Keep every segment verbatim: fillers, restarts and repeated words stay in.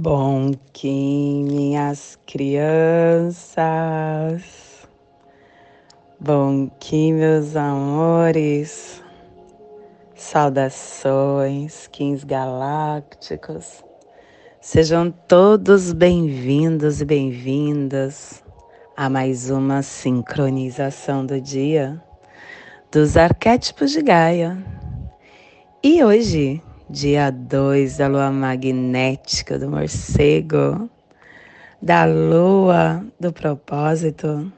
Bom Kin, minhas crianças. Bom Kin, meus amores. Saudações, Kins galácticos. Sejam todos bem-vindos e bem-vindas a mais uma sincronização do dia dos Arquétipos de Gaia. E hoje, dia dois da Lua Magnética do Morcego, da Lua do Propósito,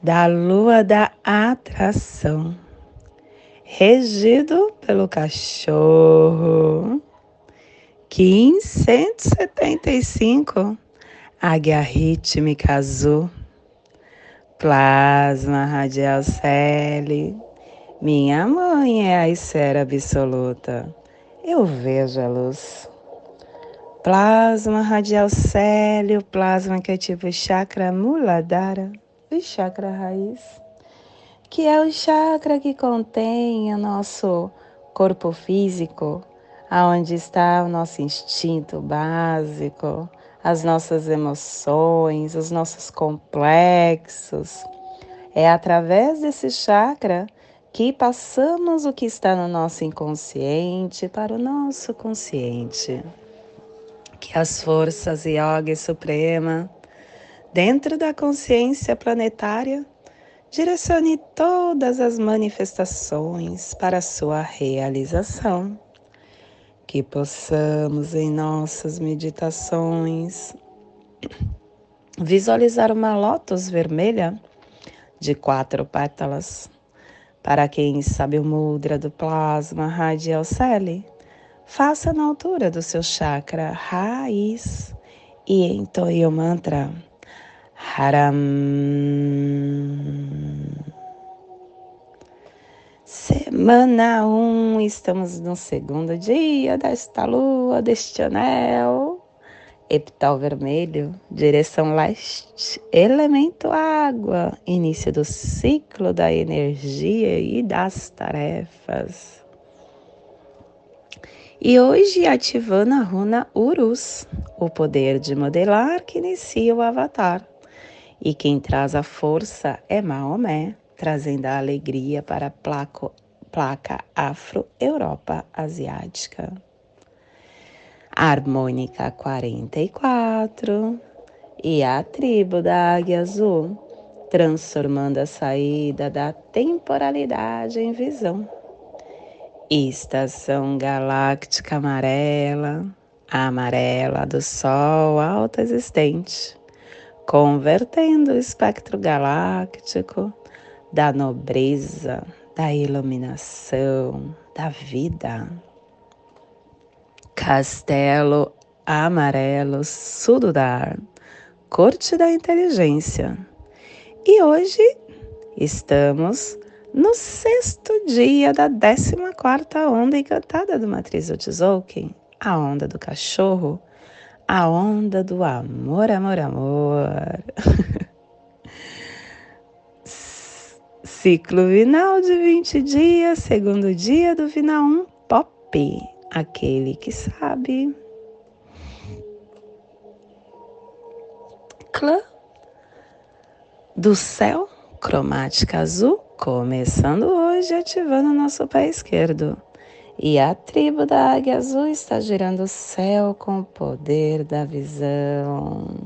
da Lua da Atração, regido pelo cachorro Kin cento e setenta e cinco, Aguia Ritmica Azul, Plasma Radial Seli. Minha mãe é a esfera absoluta. Eu vejo a luz. Plasma radial Seli, o plasma que ativa o chakra Muladhara, o chakra raiz, que é o chakra que contém o nosso corpo físico, aonde está o nosso instinto básico, as nossas emoções, os nossos complexos. É através desse chakra que passamos o que está no nosso inconsciente para o nosso consciente, que as forças Yoga Suprema, dentro da consciência planetária, direcione todas as manifestações para a sua realização, que possamos em nossas meditações visualizar uma lótus vermelha de quatro pétalas. Para quem sabe o mudra do plasma radial Seli, faça na altura do seu chakra raiz e entoie o mantra Haram. Semana um, estamos no segundo dia desta lua, deste anel. Epital Vermelho, direção leste, elemento água, início do ciclo da energia e das tarefas. E hoje ativando a runa Uruz, o poder de modelar que inicia o avatar. E quem traz a força é Maomé, trazendo a alegria para a placa, placa Afro-Europa Asiática. Harmônica quarenta e quatro e a tribo da Águia Azul, transformando a saída da temporalidade em visão. Estação Galáctica Amarela, a amarela do Sol autoexistente, convertendo o espectro galáctico da nobreza, da iluminação, da vida. Castelo Amarelo, Sul do Ar, Corte da Inteligência. E hoje estamos no sexto dia da décima quarta onda encantada do Matriz Otzolkin, a onda do cachorro, a onda do amor, amor, amor. Ciclo vinal de vinte dias, segundo dia do vinal um, Pop. Aquele que sabe. Clã do céu, cromática azul, começando hoje, ativando nosso pé esquerdo. E a tribo da Águia Azul está girando o céu com o poder da visão.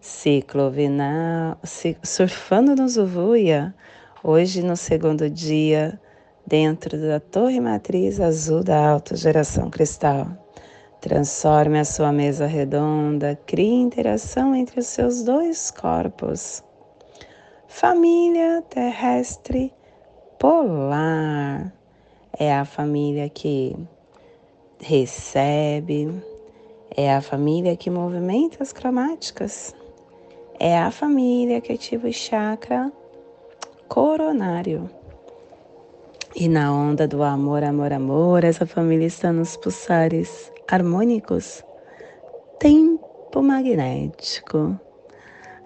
Ciclo vinal, surfando no Zuvuya, hoje no segundo dia, dentro da torre matriz azul da autogeração cristal. Transforme a sua mesa redonda, crie interação entre os seus dois corpos. Família terrestre polar é a família que recebe, é a família que movimenta as cromáticas, é a família que ativa o chakra coronário. E na onda do amor, amor, amor, essa família está nos pulsares harmônicos, tempo magnético,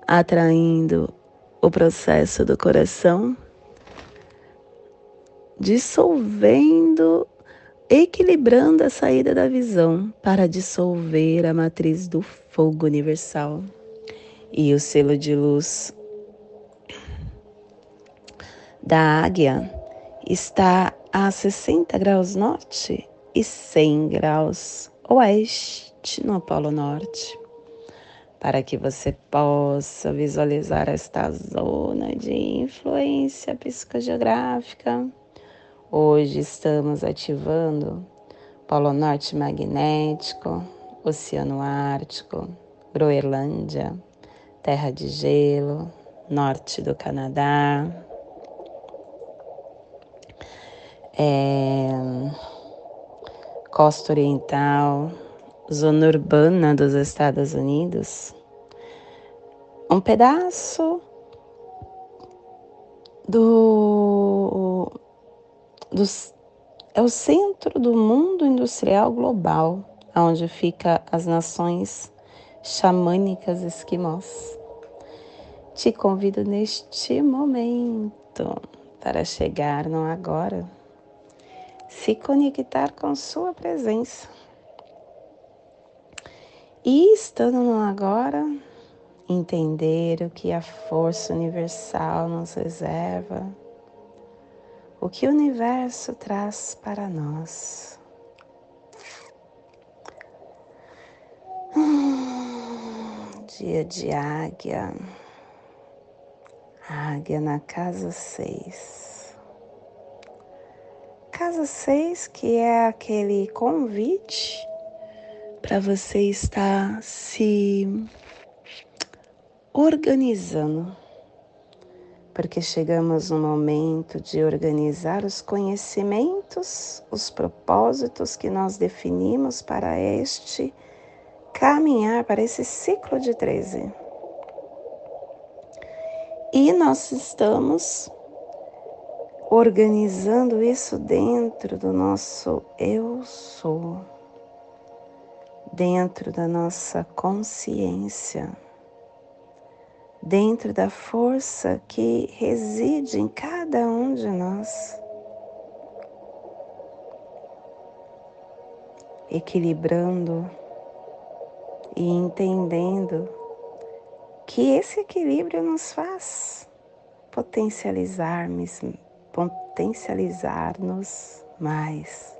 atraindo o processo do coração, dissolvendo equilibrando a saída da visão para dissolver a matriz do fogo universal e o selo de luz da águia está a sessenta graus norte e cem graus oeste no Polo Norte, para que você possa visualizar esta zona de influência psicogeográfica. Hoje estamos ativando Polo Norte Magnético, Oceano Ártico, Groenlândia, Terra de Gelo, Norte do Canadá, é, Costa Oriental, Zona Urbana dos Estados Unidos, um pedaço do... Dos, é o centro do mundo industrial global, onde ficam as nações xamânicas esquimós. Te convido neste momento para chegar no agora, se conectar com sua presença. E estando no agora, entender o que a força universal nos reserva, o que o universo traz para nós. Hum, dia de águia. Águia na casa seis. Casa seis, que é aquele convite para você estar se organizando. Porque chegamos no momento de organizar os conhecimentos, os propósitos que nós definimos para este caminhar, para esse ciclo de treze. E nós estamos organizando isso dentro do nosso eu sou, dentro da nossa consciência, dentro da força que reside em cada um de nós, equilibrando e entendendo que esse equilíbrio nos faz potencializarmos, potencializar-nos mais.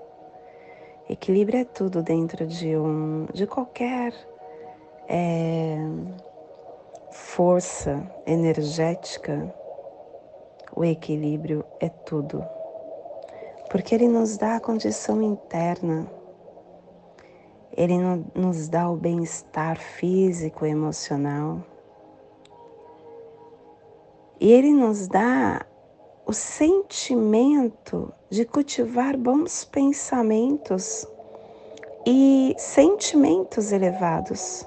Equilíbrio é tudo dentro de um, de qualquer é, força energética. O equilíbrio é tudo, porque ele nos dá a condição interna, ele no, nos dá o bem-estar físico e emocional, e ele nos dá o sentimento de cultivar bons pensamentos e sentimentos elevados,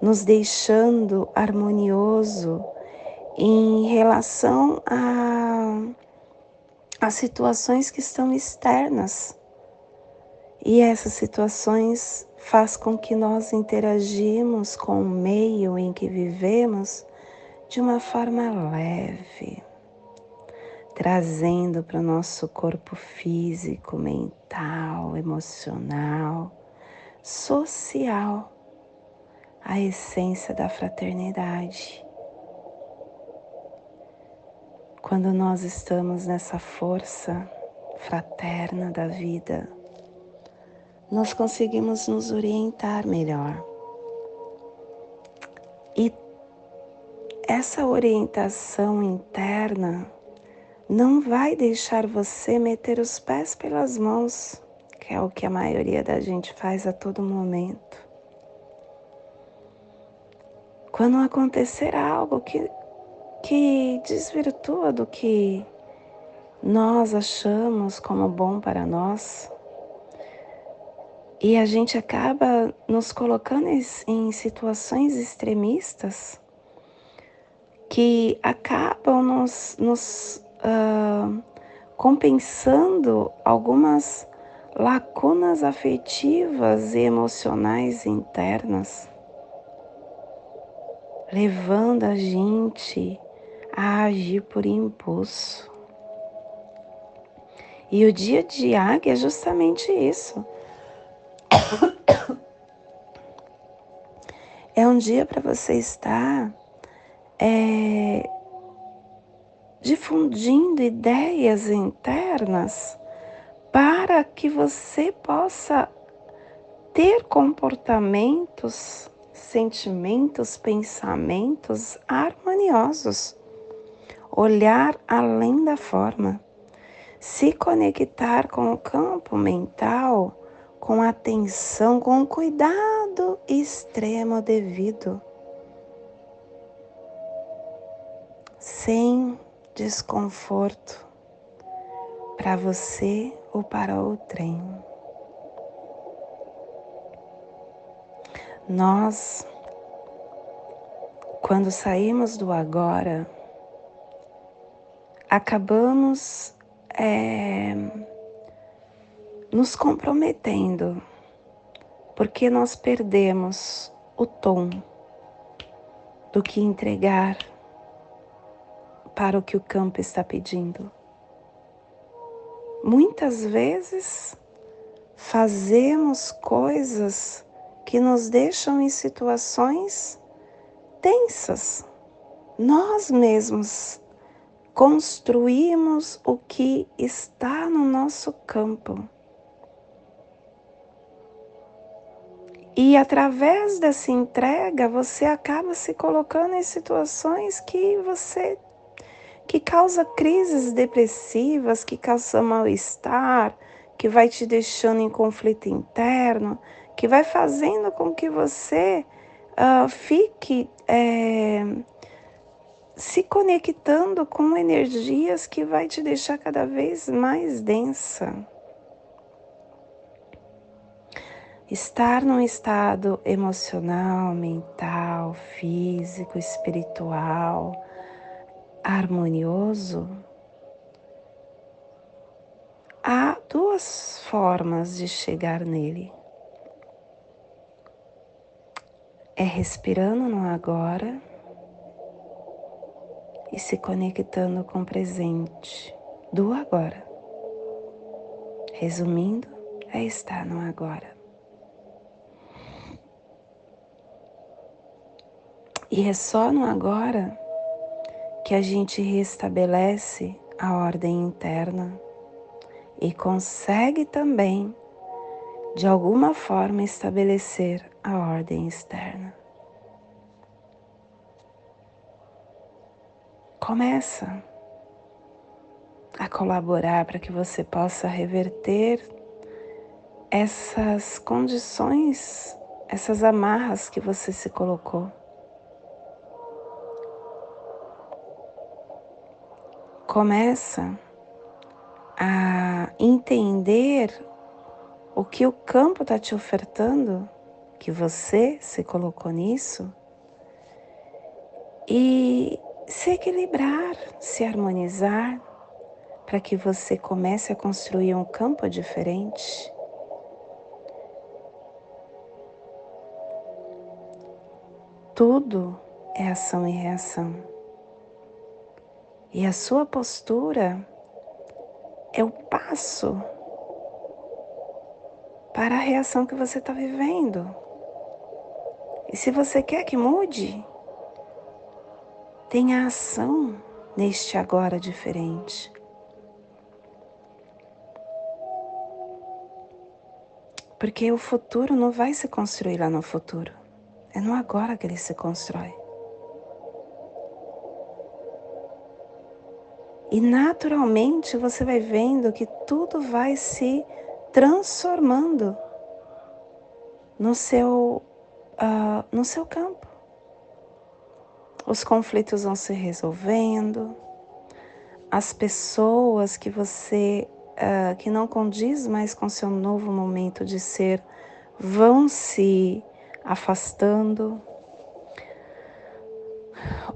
nos deixando harmonioso em relação a, a situações que estão externas. E essas situações faz com que nós interagimos com o meio em que vivemos de uma forma leve, trazendo para o nosso corpo físico, mental, emocional, social, a essência da fraternidade. Quando nós estamos nessa força fraterna da vida, nós conseguimos nos orientar melhor. E essa orientação interna não vai deixar você meter os pés pelas mãos, que é o que a maioria da gente faz a todo momento. Quando acontecer algo que, que desvirtua do que nós achamos como bom para nós, e a gente acaba nos colocando em situações extremistas que acabam nos, nos uh, compensando algumas lacunas afetivas e emocionais internas, levando a gente a agir por impulso. E o dia de águia é justamente isso. É um dia para você estar é, difundindo ideias internas para que você possa ter comportamentos, sentimentos, pensamentos harmoniosos. Olhar além da forma. Se conectar com o campo mental, com atenção, com cuidado extremo devido. Sem desconforto para você ou para o trem. Nós, quando saímos do agora, acabamos é, nos comprometendo, porque nós perdemos o tom do que entregar para o que o campo está pedindo. Muitas vezes fazemos coisas que nos deixam em situações tensas. Nós mesmos construímos o que está no nosso campo. E através dessa entrega, você acaba se colocando em situações que você que causa crises depressivas, que causa mal-estar, que vai te deixando em conflito interno, que vai fazendo com que você uh, fique... É, se conectando com energias que vai te deixar cada vez mais densa. Estar num estado emocional, mental, físico, espiritual, harmonioso. Há duas formas de chegar nele. É respirando no agora e se conectando com o presente do agora. Resumindo, é estar no agora. E é só no agora que a gente restabelece a ordem interna e consegue também, de alguma forma, estabelecer a ordem externa. Começa a colaborar para que você possa reverter essas condições, essas amarras que você se colocou. Começa a entender o que o campo está te ofertando, que você se colocou nisso, e se equilibrar, se harmonizar, para que você comece a construir um campo diferente. Tudo é ação e reação. E a sua postura é o passo para a reação que você está vivendo. E se você quer que mude, tenha ação neste agora diferente. Porque o futuro não vai se construir lá no futuro. É no agora que ele se constrói. E naturalmente você vai vendo que tudo vai se transformando no seu, uh, no seu campo. Os conflitos vão se resolvendo, as pessoas que você, uh, que não condiz mais com seu novo momento de ser, vão se afastando.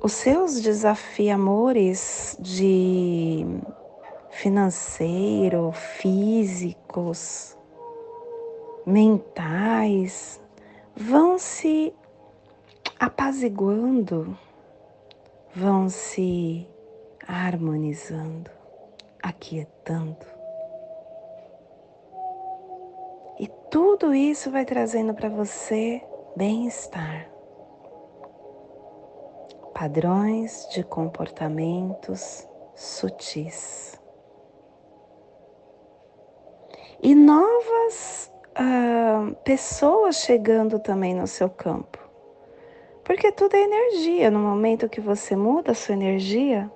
Os seus desafios de financeiro, físicos, mentais, vão se apaziguando. Vão se harmonizando, aquietando. E tudo isso vai trazendo para você bem-estar. Padrões de comportamentos sutis. E novas ah, pessoas chegando também no seu campo. Porque tudo é energia. No momento que você muda a sua energia,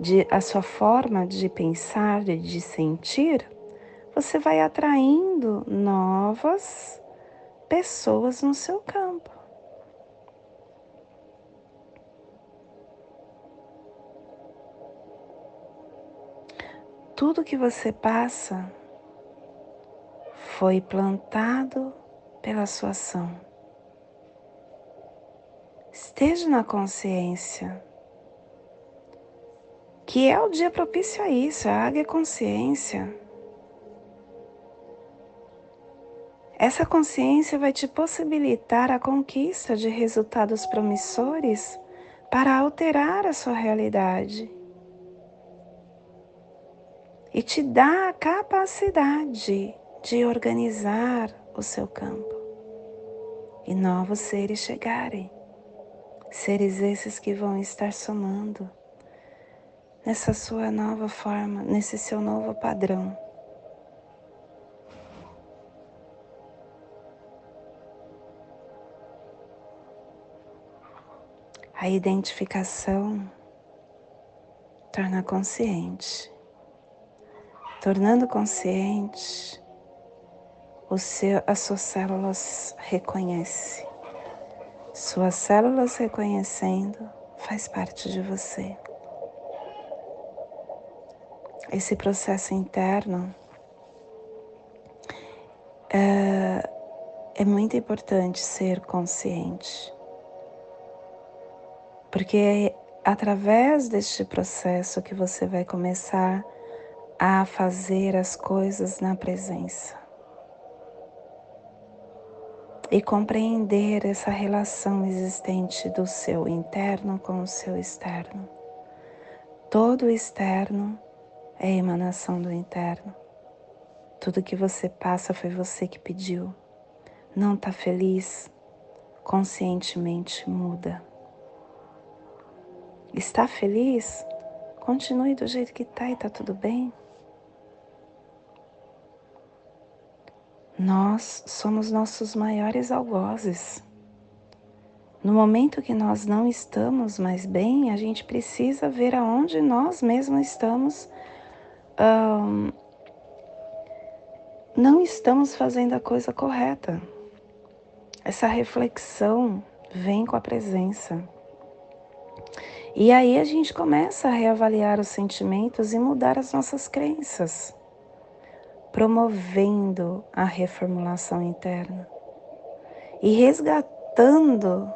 de, a sua forma de pensar e de sentir, você vai atraindo novas pessoas no seu campo. Tudo que você passa foi plantado pela sua ação. Esteja na consciência, que é o dia propício a isso, a águia consciência. Essa consciência vai te possibilitar a conquista de resultados promissores para alterar a sua realidade. E te dá a capacidade de organizar o seu campo e novos seres chegarem, seres esses que vão estar somando nessa sua nova forma, nesse seu novo padrão. A identificação torna consciente. Tornando consciente, o seu, as suas células reconhecem. Suas células reconhecendo faz parte de você. Esse processo interno é, é muito importante ser consciente. Porque é através deste processo que você vai começar a fazer as coisas na presença e compreender essa relação existente do seu interno com o seu externo. Todo o externo é emanação do interno. Tudo que você passa foi você que pediu. Não está feliz? Conscientemente muda. Está feliz? Continue do jeito que está e está tudo bem. Nós somos nossos maiores algozes. No momento que nós não estamos mais bem, a gente precisa ver aonde nós mesmos estamos. Um, não estamos fazendo a coisa correta. Essa reflexão vem com a presença. E aí a gente começa a reavaliar os sentimentos e mudar as nossas crenças, promovendo a reformulação interna e resgatando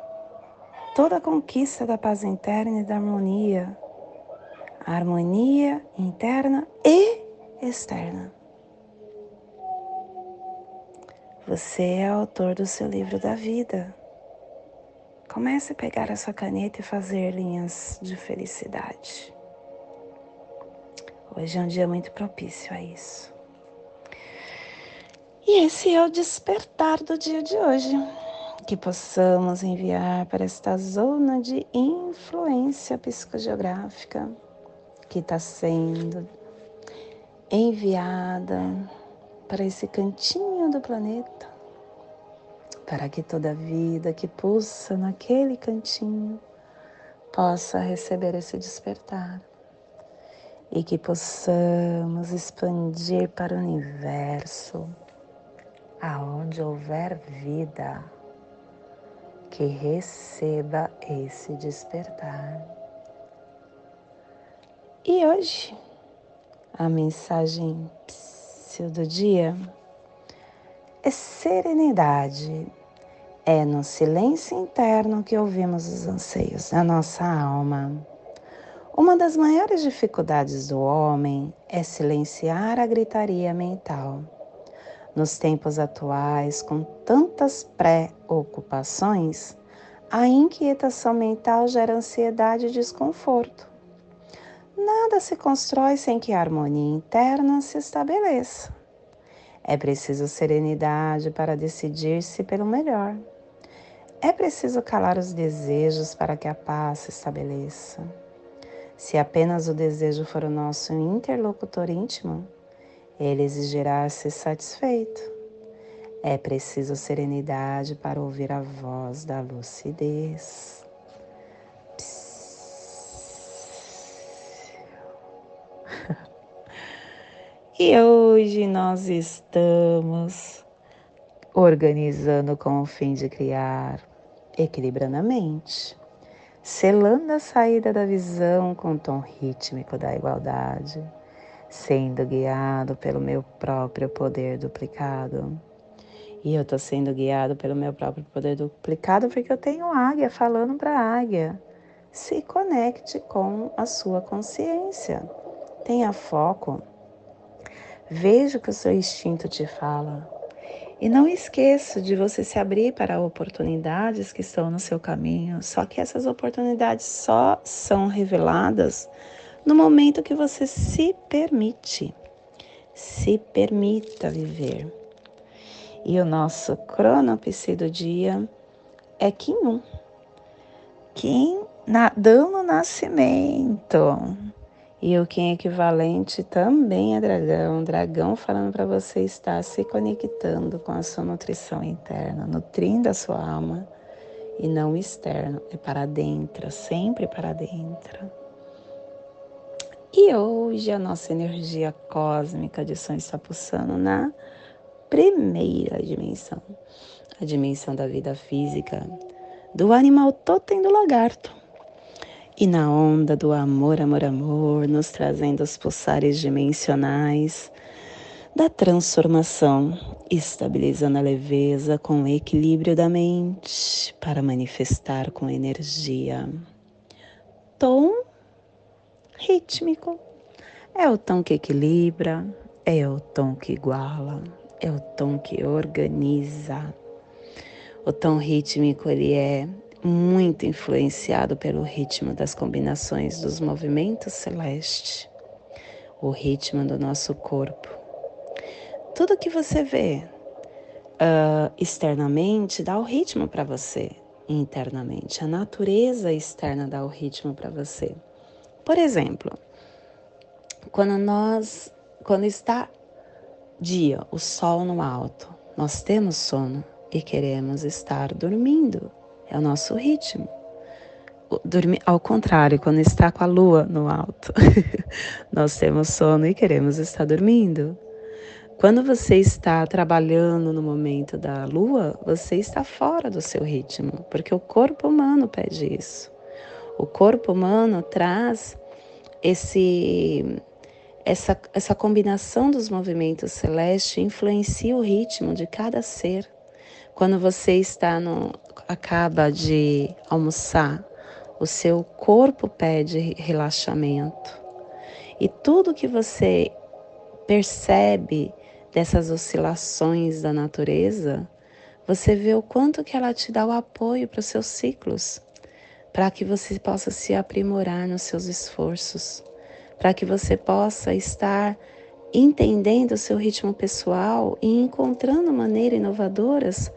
toda a conquista da paz interna e da harmonia, a harmonia interna e externa. Você é autor do seu livro da vida. Comece a pegar a sua caneta e fazer linhas de felicidade. Hoje é um dia muito propício a isso. E esse é o despertar do dia de hoje, que possamos enviar para esta zona de influência psicogeográfica que está sendo enviada para esse cantinho do planeta, para que toda vida que pulsa naquele cantinho possa receber esse despertar e que possamos expandir para o universo. Aonde houver vida, que receba esse despertar. E hoje, a mensagem do dia é serenidade. É no silêncio interno que ouvimos os anseios da nossa alma. Uma das maiores dificuldades do homem é silenciar a gritaria mental. Nos tempos atuais, com tantas preocupações, a inquietação mental gera ansiedade e desconforto. Nada se constrói sem que a harmonia interna se estabeleça. É preciso serenidade para decidir-se pelo melhor. É preciso calar os desejos para que a paz se estabeleça. Se apenas o desejo for o nosso interlocutor íntimo, ele exigirá ser satisfeito. É preciso serenidade para ouvir a voz da lucidez. E hoje nós estamos organizando com o fim de criar, equilibrando a mente, selando a saída da visão com o tom rítmico da igualdade, sendo guiado pelo meu próprio poder duplicado. E eu tô sendo guiado pelo meu próprio poder duplicado porque eu tenho águia falando para águia. Se conecte com a sua consciência. Tenha foco. Veja o que o seu instinto te fala. E não esqueça de você se abrir para oportunidades que estão no seu caminho. Só que essas oportunidades só são reveladas no momento que você se permite, se permita viver. E o nosso cronopsi do dia é Kin um. Kin nadando no nascimento. E o Kin equivalente também é dragão. Dragão falando para você estar se conectando com a sua nutrição interna, nutrindo a sua alma e não o externo. É para dentro, sempre para dentro. E hoje a nossa energia cósmica de som está pulsando na primeira dimensão. A dimensão da vida física, do animal totem do lagarto. E na onda do amor, amor, amor, nos trazendo os pulsares dimensionais da transformação, estabilizando a leveza com o equilíbrio da mente para manifestar com energia. Tom rítmico é o tom que equilibra, é o tom que iguala, é o tom que organiza. O tom rítmico ele é muito influenciado pelo ritmo das combinações dos movimentos celestes, o ritmo do nosso corpo. Tudo que você vê uh, externamente dá o ritmo para você internamente. A natureza externa dá o ritmo para você. Por exemplo, quando nós, quando está dia, o sol no alto, nós temos sono e queremos estar dormindo. É o nosso ritmo. Dormir, ao contrário, quando está com a lua no alto, nós temos sono e queremos estar dormindo. Quando você está trabalhando no momento da lua, você está fora do seu ritmo, porque o corpo humano pede isso. O corpo humano traz esse, essa, essa combinação dos movimentos celestes, influencia o ritmo de cada ser. Quando você está no, acaba de almoçar, o seu corpo pede relaxamento. E tudo que você percebe dessas oscilações da natureza, você vê o quanto que ela te dá o apoio para os seus ciclos, para que você possa se aprimorar nos seus esforços, para que você possa estar entendendo o seu ritmo pessoal e encontrando maneiras inovadoras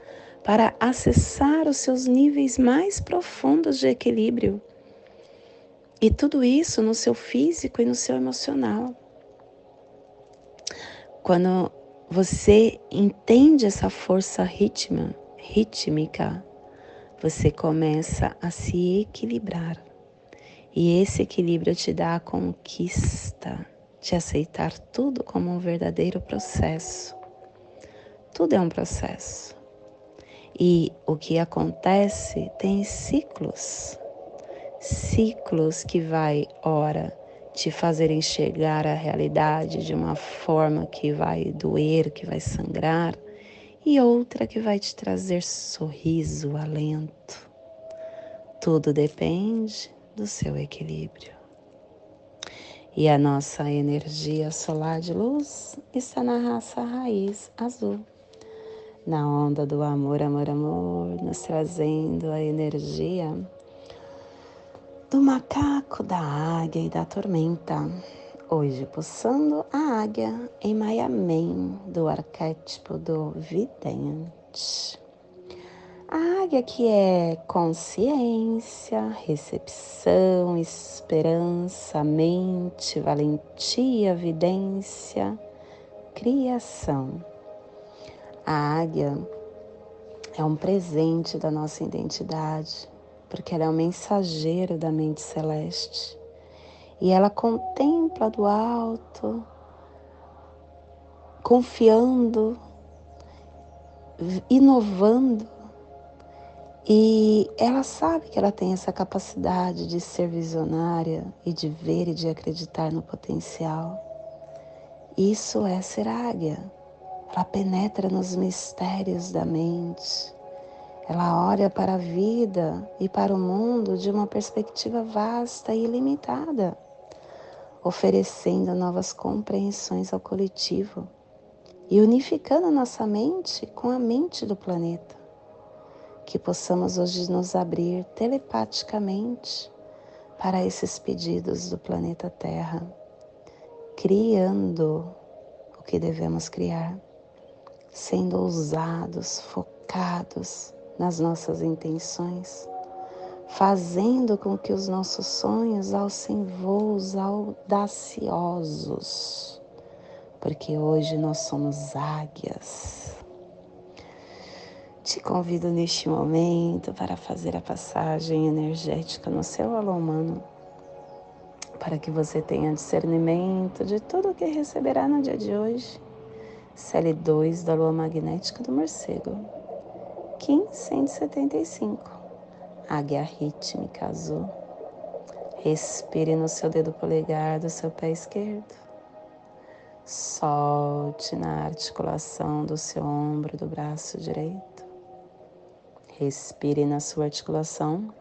para acessar os seus níveis mais profundos de equilíbrio. E tudo isso no seu físico e no seu emocional. Quando você entende essa força ritma, rítmica, você começa a se equilibrar. E esse equilíbrio te dá a conquista de aceitar tudo como um verdadeiro processo. Tudo é um processo. E o que acontece tem ciclos. Ciclos que vai, ora, te fazer enxergar a realidade de uma forma que vai doer, que vai sangrar, e outra que vai te trazer sorriso, alento. Tudo depende do seu equilíbrio. E a nossa energia solar de luz está na raça raiz azul, na onda do amor, amor, amor, nos trazendo a energia do macaco, da águia e da tormenta. Hoje pulsando a águia em Maomé, do arquétipo do vidente. A águia que é consciência, recepção, esperança, mente, valentia, vidência, criação. A águia é um presente da nossa identidade, porque ela é o mensageiro da mente celeste. E ela contempla do alto, confiando, inovando. E ela sabe que ela tem essa capacidade de ser visionária e de ver e de acreditar no potencial. Isso é ser águia. Ela penetra nos mistérios da mente. Ela olha para a vida e para o mundo de uma perspectiva vasta e ilimitada, oferecendo novas compreensões ao coletivo e unificando a nossa mente com a mente do planeta. Que possamos hoje nos abrir telepaticamente para esses pedidos do planeta Terra, criando o que devemos criar, sendo ousados, focados nas nossas intenções, fazendo com que os nossos sonhos alcem voos audaciosos, porque hoje nós somos águias. Te convido neste momento para fazer a passagem energética no seu alô humano, para que você tenha discernimento de tudo o que receberá no dia de hoje. Seli dois da Lua Magnética do Morcego, Kin cento e setenta e cinco, Aguia Rítmica Azul. Respire no seu dedo polegar do seu pé esquerdo. Solte na articulação do seu ombro do braço direito. Respire na sua articulação,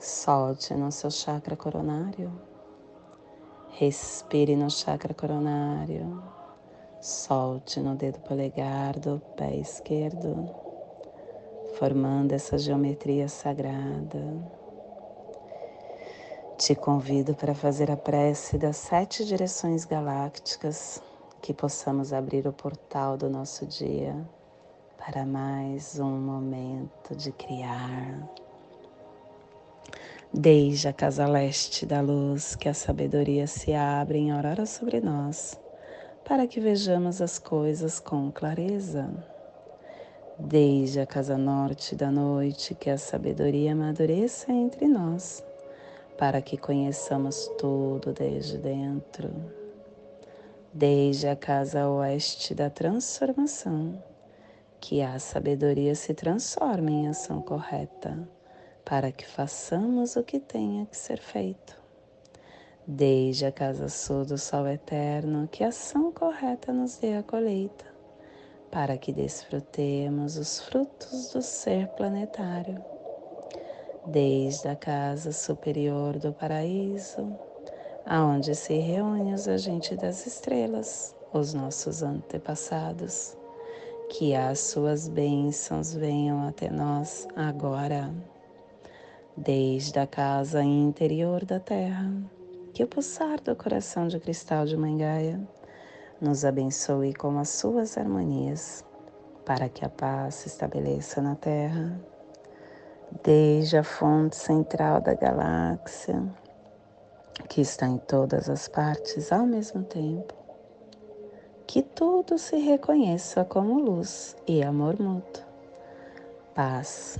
solte no seu chakra coronário, respire no chakra coronário, solte no dedo polegar do pé esquerdo, formando essa geometria sagrada. Te convido para fazer a prece das sete direções galácticas, que possamos abrir o portal do nosso dia, para mais um momento de criar. Desde a casa leste da luz, que a sabedoria se abre em aurora sobre nós, para que vejamos as coisas com clareza. Desde a casa norte da noite, que a sabedoria amadureça entre nós, para que conheçamos tudo desde dentro. Desde a casa oeste da transformação, que a sabedoria se transforme em ação correta, para que façamos o que tenha que ser feito. Desde a casa sul do sol eterno, que a ação correta nos dê a colheita, para que desfrutemos os frutos do ser planetário. Desde a casa superior do paraíso, aonde se reúnem os agentes das estrelas, os nossos antepassados, que as suas bênçãos venham até nós agora. Desde a casa interior da terra, que o pulsar do coração de cristal de Mãe Gaia nos abençoe com as suas harmonias, para que a paz se estabeleça na terra. Desde a fonte central da galáxia, que está em todas as partes ao mesmo tempo, que tudo se reconheça como luz e amor mútuo. Paz.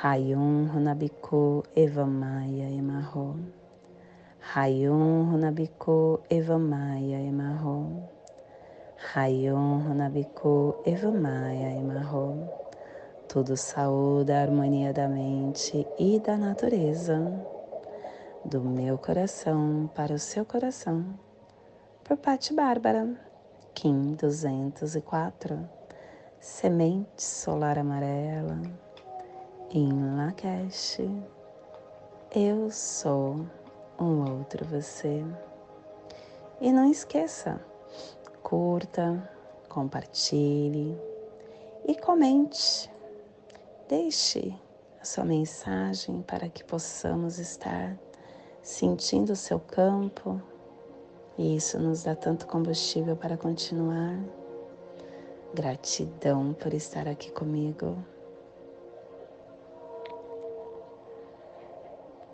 Rayon Runabiko Evamaya Emaho. Rayon Runabiko Evamaya Emaho. Rayon Runabiko Evamaya Emaho. Tudo saúda a harmonia da mente e da natureza. Do meu coração para o seu coração. Por Paty Bárbara. Kin duzentos e quatro, Semente Solar Amarela, In lakesh. Eu sou um outro você. E não esqueça, curta, compartilhe e comente. Deixe a sua mensagem para que possamos estar sentindo o seu campo, E isso nos dá tanto combustível para continuar. Gratidão por estar aqui comigo.